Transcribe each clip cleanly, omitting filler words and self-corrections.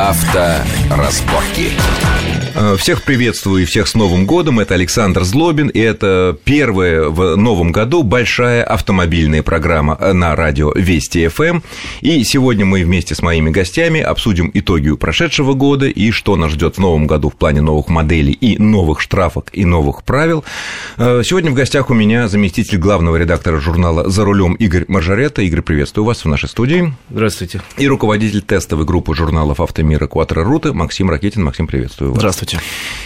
Авторазборки. Всех приветствую и всех с Новым годом. Это Александр Злобин, и это первая в новом году большая автомобильная программа на радио Вести-ФМ. И сегодня мы вместе с моими гостями обсудим итоги прошедшего года и что нас ждет в новом году в плане новых моделей и новых штрафок и новых правил. Сегодня в гостях у меня заместитель главного редактора журнала «За рулем» Игорь Маржарета. Игорь, приветствую вас в нашей студии. Здравствуйте. И руководитель тестовой группы журналов «Автомира» «Куатрорута» Максим Ракетин. Максим, приветствую вас. Здравствуйте.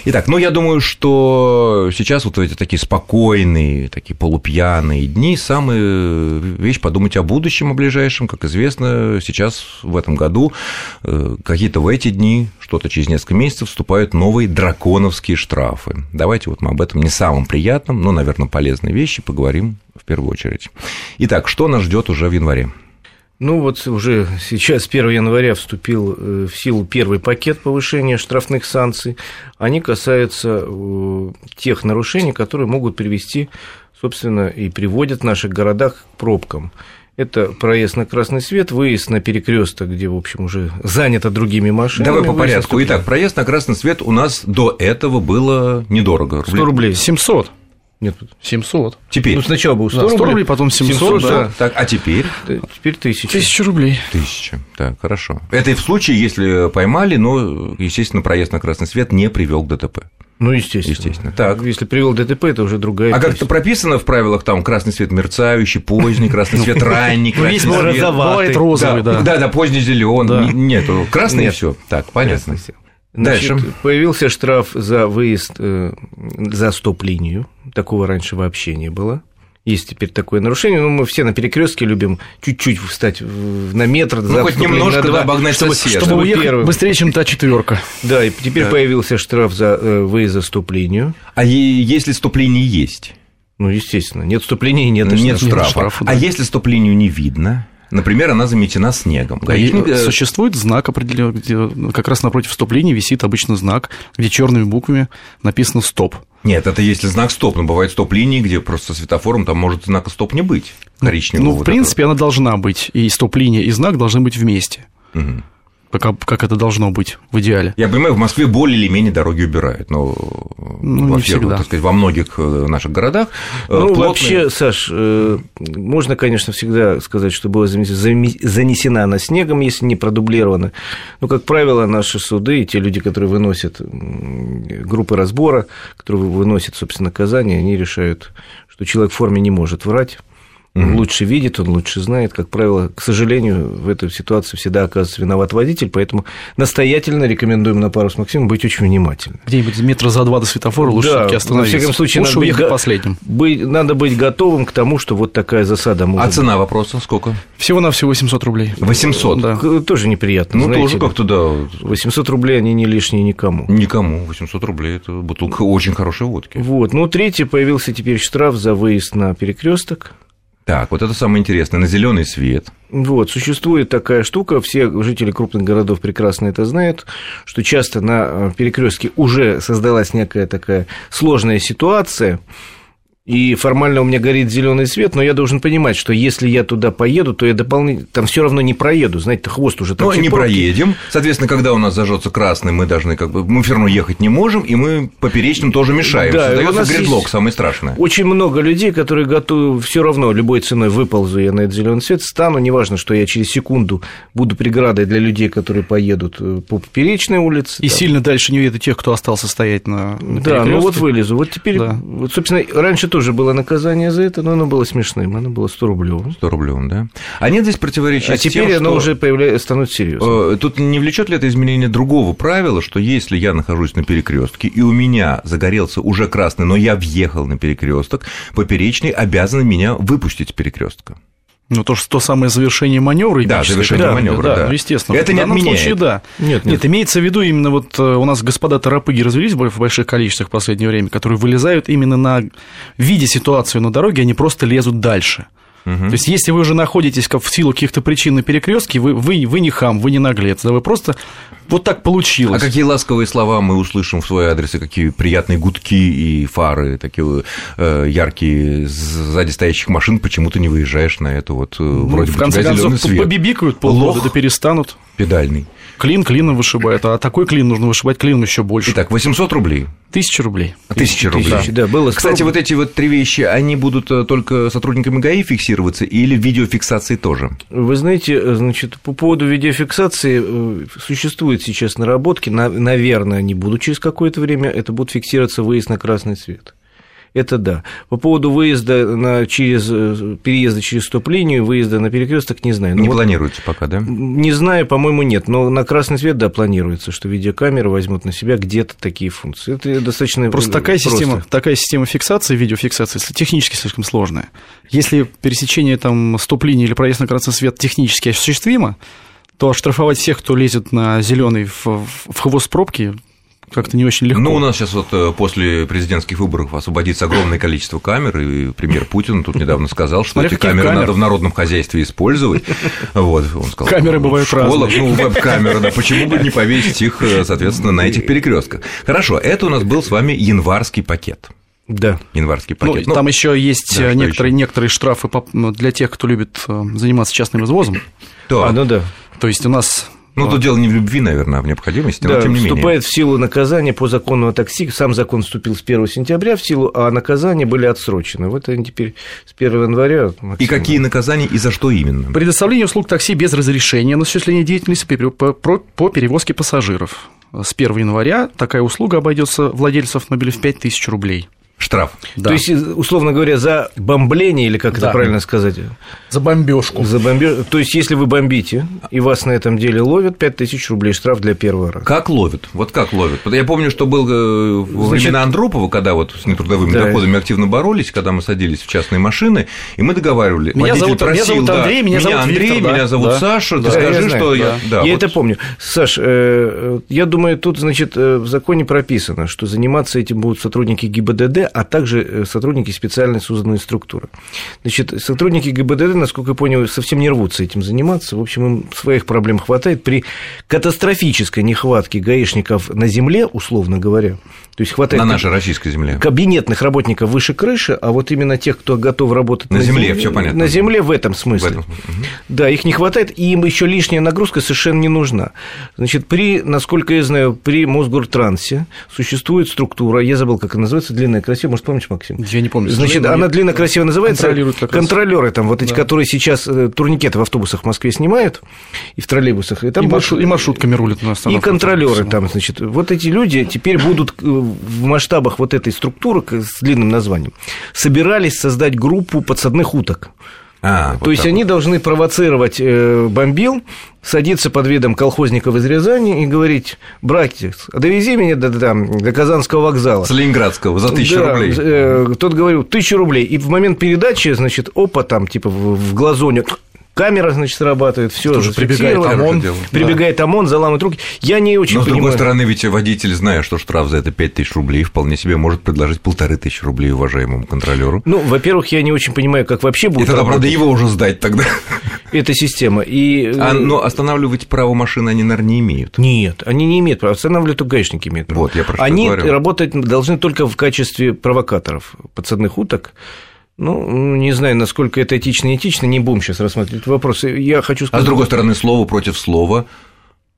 Итак, я думаю, что сейчас эти такие спокойные, такие полупьяные дни, самая вещь подумать о будущем, о ближайшем. Как известно, сейчас, в этом году, какие-то в эти дни, что-то через несколько месяцев вступают новые драконовские штрафы. Давайте мы об этом не самом приятном, но, наверное, полезной вещи поговорим в первую очередь. Итак, что нас ждет уже в январе? Уже сейчас, 1 января, вступил в силу первый пакет повышения штрафных санкций. Они касаются тех нарушений, которые могут привести, собственно, и приводят в наших городах к пробкам. Это проезд на красный свет, выезд на перекресток, где, уже занято другими машинами. Давай по порядку. Итак, проезд на красный свет у нас до этого было недорого. 100 рублей. 700. Нет, 700. Теперь. Сначала было 100 рублей, потом 700. Да. Так, а теперь? Теперь 1000. 1000 рублей. 1000. Так, хорошо. Это и в случае, если поймали, но, естественно, проезд на красный свет не привел к ДТП. Естественно. Так. Если привел ДТП, это уже другая. А как это прописано в правилах, красный свет мерцающий, поздний, красный свет ранний, красный свет бывает розовый, да. Да, поздний зелёный. Нет, красный и все. Так, понятно. Дальше. Появился штраф за выезд за стоп-линию. Такого раньше вообще не было. Есть теперь такое нарушение. Мы все на перекрестке любим чуть-чуть встать на метр, хоть немножко обогнать соседа, чтобы уехать быстрее, чем та четверка. Да, и теперь появился штраф за выезд за стоп-линию. А если стоп-линии есть? Естественно. Нет стоп-линии, нет штрафа. А если стоп-линию не видно? Например, она заметена снегом. Существует знак определенный, где как раз напротив стоп-линии висит обычно знак, где черными буквами написано «стоп». Нет, это если знак «стоп», но бывает стоп-линии, где просто со светофором там может знака «стоп» не быть. Коричневого. В принципе, она должна быть, и стоп-линия, и знак должны быть вместе. Угу. Как это должно быть в идеале. Я понимаю, в Москве более или менее дороги убирают, но во всех, во многих наших городах. Вообще, Саш, можно, конечно, всегда сказать, что была занесена она снегом, если не продублирована. Но, как правило, наши суды и те люди, которые выносят группы разбора, которые выносят, собственно, наказание, они решают, что человек в форме не может врать. Он лучше видит, он лучше знает. Как правило, к сожалению, в этой ситуации всегда оказывается виноват водитель, поэтому настоятельно рекомендуем на пару с Максимом быть очень внимательным. Где-нибудь метра за два до светофора лучше всё-таки остановиться. Да, во всяком случае, лучше уехать последним. Надо быть готовым к тому, что вот такая засада может быть. А цена вопроса сколько? Всего-навсего 800 рублей. 800? Да. Тоже неприятно. Тоже как-то, да. 800 рублей, они не лишние никому. Никому. 800 рублей – это бутылка очень хорошей водки. Третий появился теперь штраф за выезд на перекресток. Так, это самое интересное, на зеленый свет. Существует такая штука, все жители крупных городов прекрасно это знают, что часто на перекрестке уже создалась некая такая сложная ситуация, и формально у меня горит зеленый свет, но я должен понимать, что если я туда поеду, то я там все равно не проеду, знаете, хвост уже там. Не проедем. Соответственно, когда у нас зажжется красный, мы должны мы все равно ехать не можем, и мы поперечным тоже мешаем. Да, создаётся гридлок, самое страшное. Очень много людей, которые готовы все равно любой ценой выползу я на этот зеленый свет, стану, неважно, что я через секунду буду преградой для людей, которые поедут по поперечной улице. И сильно дальше не уеду тех, кто остался стоять на перекрёстке. Да, вылезу. Теперь, собственно, раньше тоже было наказание за это, но оно было смешным, оно было 100 рублевым. 100 рублевым, да. А нет здесь противоречия с тем, теперь оно уже становится серьезным. Тут не влечет ли это изменение другого правила, что если я нахожусь на перекрестке и у меня загорелся уже красный, но я въехал на перекресток, поперечный обязан меня выпустить с перекрестка? То самое завершение маневра. Да, завершение маневра, естественно. Это не отменяет. Случае, да. Нет, имеется в виду именно у нас господа торопыги развелись в больших количествах в последнее время, которые вылезают именно видя ситуацию на дороге, они просто лезут дальше. Угу. То есть, если вы уже находитесь в силу каких-то причин на перекрестке, вы не хам, вы не наглец, да, вы просто вот так получилось. А какие ласковые слова мы услышим в свой адрес, и какие приятные гудки и фары, такие яркие сзади стоящих машин, почему ты не выезжаешь на это вот вроде бы. В конце концов, побибикают полгода, да перестанут. Педальный. Клин клином вышибает, а такой клин нужно вышибать клином еще больше. Итак, 800 рублей. 1000 рублей. 1000 рублей. Да. Да, было. Кстати, вот эти вот три вещи, они будут только сотрудниками ГАИ фиксироваться или видеофиксации тоже? Вы знаете, значит, по поводу видеофиксации существуют сейчас наработки, наверное, они будут через какое-то время, это будет фиксироваться выезд на красный свет. Это да. По поводу выезда переезда через стоп-линию, выезда на перекресток не знаю. Но не вот планируется пока, да? Не знаю, по-моему, нет. Но на красный свет, да, планируется, что видеокамеры возьмут на себя где-то такие функции. Это достаточно просто. Такая система фиксации, видеофиксации, технически слишком сложная. Если пересечение там стоп-линии или проезд на красный свет технически осуществимо, то оштрафовать всех, кто лезет на зеленый в хвост пробки, как-то не очень легко. Ну, у нас сейчас вот после президентских выборов освободится огромное количество камер, и премьер Путин тут недавно сказал, что эти камеры надо в народном хозяйстве использовать. Вот, он сказал, камеры бывают школах, разные. Ну, веб-камеры, да, почему бы не повесить их, соответственно, на этих перекрестках. Хорошо, это у нас был с вами январский пакет. Да. Январский пакет. Ну, там еще есть некоторые штрафы для тех, кто любит заниматься частным извозом. Да. А, ну да. То есть у нас... Ну, тут дело не в любви, наверное, а в необходимости, да, но тем не менее. Вступает в силу наказание по закону о такси. Сам закон вступил с 1 сентября в силу, а наказания были отсрочены. Вот они теперь с 1 января. Максимум. И какие наказания и за что именно? Предоставление услуг такси без разрешения на осуществление деятельности по перевозке пассажиров. С 1 января такая услуга обойдется владельцу автомобиля в 5000 рублей. Штраф. Да. То есть, условно говоря, за бомбление, или как это правильно сказать? За бомбёжку. То есть, если вы бомбите, и вас на этом деле ловят, 5000 рублей штраф для первого раза. Как ловят? Вот как ловят? Я помню, что был во времена Андропова, когда вот с нетрудовыми доходами активно боролись, когда мы садились в частные машины, и мы договаривали. Меня зовут Андрей, меня зовут Саша, ты скажи, что я... Я это помню. Саш, я думаю, тут, значит, в законе прописано, что заниматься этим будут сотрудники ГИБДД, а также сотрудники специальной созданной структуры. Значит, сотрудники ГИБДД, насколько я понял, совсем не рвутся этим заниматься. В общем, им своих проблем хватает. При катастрофической нехватке гаишников на земле, условно говоря, то есть хватает... На нашей российской земле. Кабинетных работников выше крыши, а вот именно тех, кто готов работать на земле, все понятно. На земле в этом смысле. Да, их не хватает, и им еще лишняя нагрузка совершенно не нужна. Значит, насколько я знаю, при Мосгортрансе существует структура, я забыл, как она называется, длинная красиво, может, помнишь, Максим? Я не помню. Значит, она длинно красиво называется. Контролёры там, вот эти, которые сейчас турникеты в автобусах в Москве снимают, и в троллейбусах. И маршрутками рулят на остановках. И контролёры там, значит. Вот эти люди теперь будут в масштабах вот этой структуры с длинным названием собирались создать группу подсадных уток. То есть, они должны провоцировать бомбил, садиться под видом колхозников из Рязани и говорить: братья, довези меня до Казанского вокзала. С Ленинградского за 1000 рублей. Тот говорил: 1000 рублей. И в момент передачи, значит, опа, там, типа, в глазоне... Камера, значит, срабатывает, все же прибегает ОМОН, заламывает руки. Я не очень понимаю. Но, с другой стороны, ведь водитель, зная, что штраф за это 5000 рублей, вполне себе может предложить 1500 рублей уважаемому контролеру. Ну, во-первых, я не очень понимаю, как вообще будет это работать. Надо, правда, его уже сдать тогда. Эта система. Но останавливать право машины они, наверное, не имеют. Нет, они не имеют права. Останавливать только гаишники имеют право. Вот, я про что говорю. Они работать должны только в качестве провокаторов, подсадных уток. Ну, не знаю, насколько это этично, неэтично, не будем сейчас рассматривать вопрос. Я хочу сказать... А с другой стороны, слово против слова.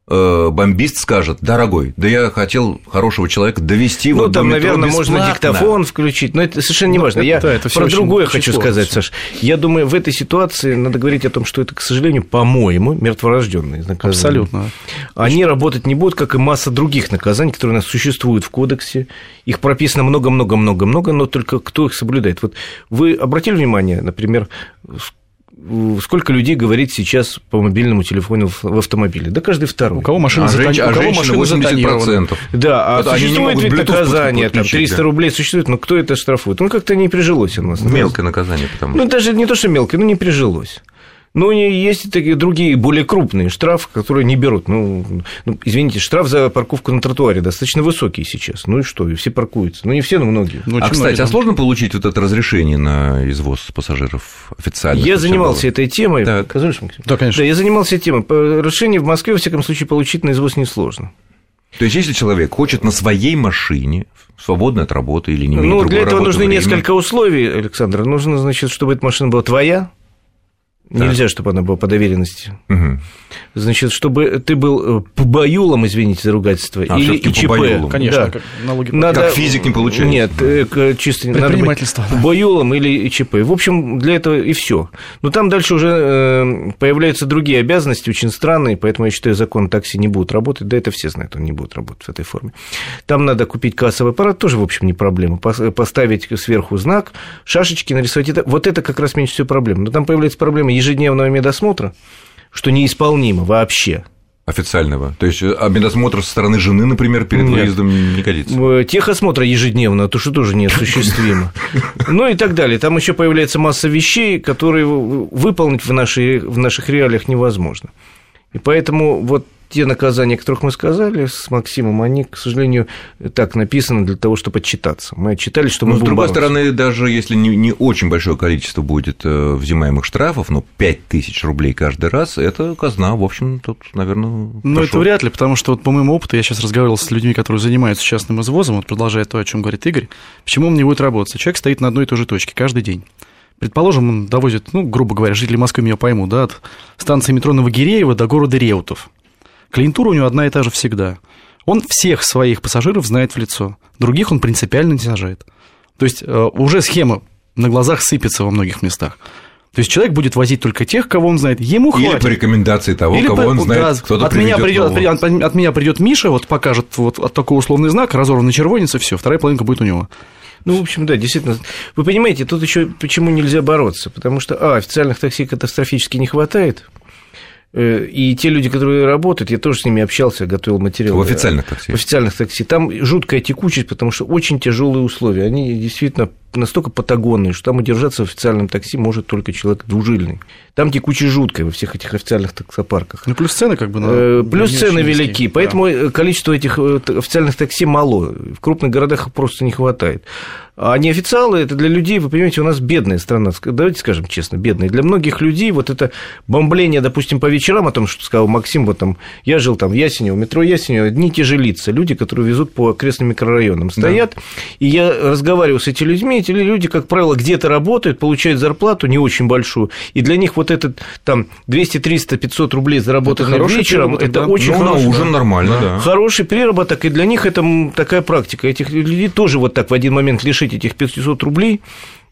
Бомбист скажет: дорогой, да я хотел хорошего человека довести в одно метро бесплатно. Ну, там, наверное, можно диктофон включить, но это совершенно не важно. Я про другое хочу сказать, Саш. Я думаю, в этой ситуации надо говорить о том, что это, к сожалению, по-моему, мертворожденные наказания. Абсолютно. Они работать не будут, как и масса других наказаний, которые у нас существуют в кодексе. Их прописано много-много-много-много, но только кто их соблюдает? Вот вы обратили внимание, например, сколько людей говорит сейчас по мобильному телефону в автомобиле? Да каждый второй. У кого машина затонирована. Да, а существует ведь наказание, там 300 рублей существует, но кто это штрафует? Ну, как-то не прижилось у нас. Мелкое наказание, потому что... Ну, даже не то, что мелкое, но не прижилось. Но есть и такие другие, более крупные штрафы, которые не берут. Ну, извините, штраф за парковку на тротуаре достаточно высокий сейчас. Ну и что? И все паркуются. Ну, не все, но многие. А, кстати, а сложно получить вот это разрешение на извоз пассажиров официально? Я занимался этой темой. Да, конечно. Да, я занимался этой темой. Решение в Москве, во всяком случае, получить на извоз несложно. То есть, если человек хочет на своей машине, свободно от работы или не имеет другой работы... Ну, для этого нужны несколько условий, Александр. Нужно, значит, чтобы эта машина была твоя. Нельзя, чтобы она была по доверенности. Угу. Значит, чтобы ты был побаюлом, извините за ругательство, или ИЧП. Конечно, да. Как налоги надо... Как физик не получается. Нет, чисто предпринимательство. Надо быть побаюлом или ИЧП. В общем, для этого и все. Но там дальше уже появляются другие обязанности, очень странные, поэтому я считаю, закон о такси не будет работать. Да это все знают, он не будет работать в этой форме. Там надо купить кассовый аппарат, тоже, в общем, не проблема. Поставить сверху знак, шашечки нарисовать. Вот это как раз меньше всего проблема. Но там появляется проблема ежедневного медосмотра, что неисполнимо вообще. Официального. То есть, а медосмотр со стороны жены, например, перед выездом не годится. Техосмотра ежедневно, то что тоже неосуществимо. Ну и так далее. Там еще появляется масса вещей, которые выполнить в наших реалиях невозможно. И поэтому вот те наказания, о которых мы сказали с Максимом, они, к сожалению, так написаны для того, чтобы отчитаться. Мы отчитали, что мы... Но, с другой стороны, даже если не очень большое количество будет взимаемых штрафов, но 5000 рублей каждый раз, это казна, в общем, тут, наверное... Ну, это вряд ли, потому что, вот, по моему опыту, я сейчас разговаривал с людьми, которые занимаются частным извозом, вот продолжая то, о чем говорит Игорь, почему он не будет работать? Человек стоит на одной и той же точке каждый день. Предположим, он довозит, ну, грубо говоря, жители Москвы меня поймут, да, от станции метро Новогиреева до города Реутов. Клиентура у него одна и та же всегда. Он всех своих пассажиров знает в лицо. Других он принципиально не сажает. То есть, уже схема на глазах сыпется во многих местах. То есть, человек будет возить только тех, кого он знает. Ему хватит. Или по рекомендации того, или кого он знает, кто-то от меня придет Миша, вот покажет вот от такой условный знак, разорванный червонец, и все, вторая половинка будет у него. Ну, в общем, да, действительно. Вы понимаете, тут еще почему нельзя бороться? Потому что, официальных такси катастрофически не хватает. И те люди, которые работают, я тоже с ними общался, готовил материал. В официальных такси. В официальных такси. Там жуткая текучесть, потому что очень тяжелые условия. Они действительно настолько патагонные, что там удержаться в официальном такси может только человек двужильный. Там текучесть жуткая во всех этих официальных таксопарках. Ну, плюс цены как бы... Плюс цены велики, поэтому количество этих официальных такси мало. В крупных городах их просто не хватает. А неофициалы – это для людей, вы понимаете, у нас бедная страна, давайте скажем честно, бедная. Для многих людей вот это бомбление, допустим, по вечерам о том, что сказал Максим, вот там, я жил там в Ясенево, метро Ясенево, одни и те же лица, люди, которые везут по окрестным микрорайонам, стоят, да. И я разговаривал с этими людьми, эти люди, как правило, где-то работают, получают зарплату не очень большую, и для них вот этот там 200, 300, 500 рублей заработанных вечером, это да. Очень хороший, на ужин нормально, да. Хороший приработок, и для них это такая практика, этих людей тоже вот так в один момент лишить этих 500 рублей,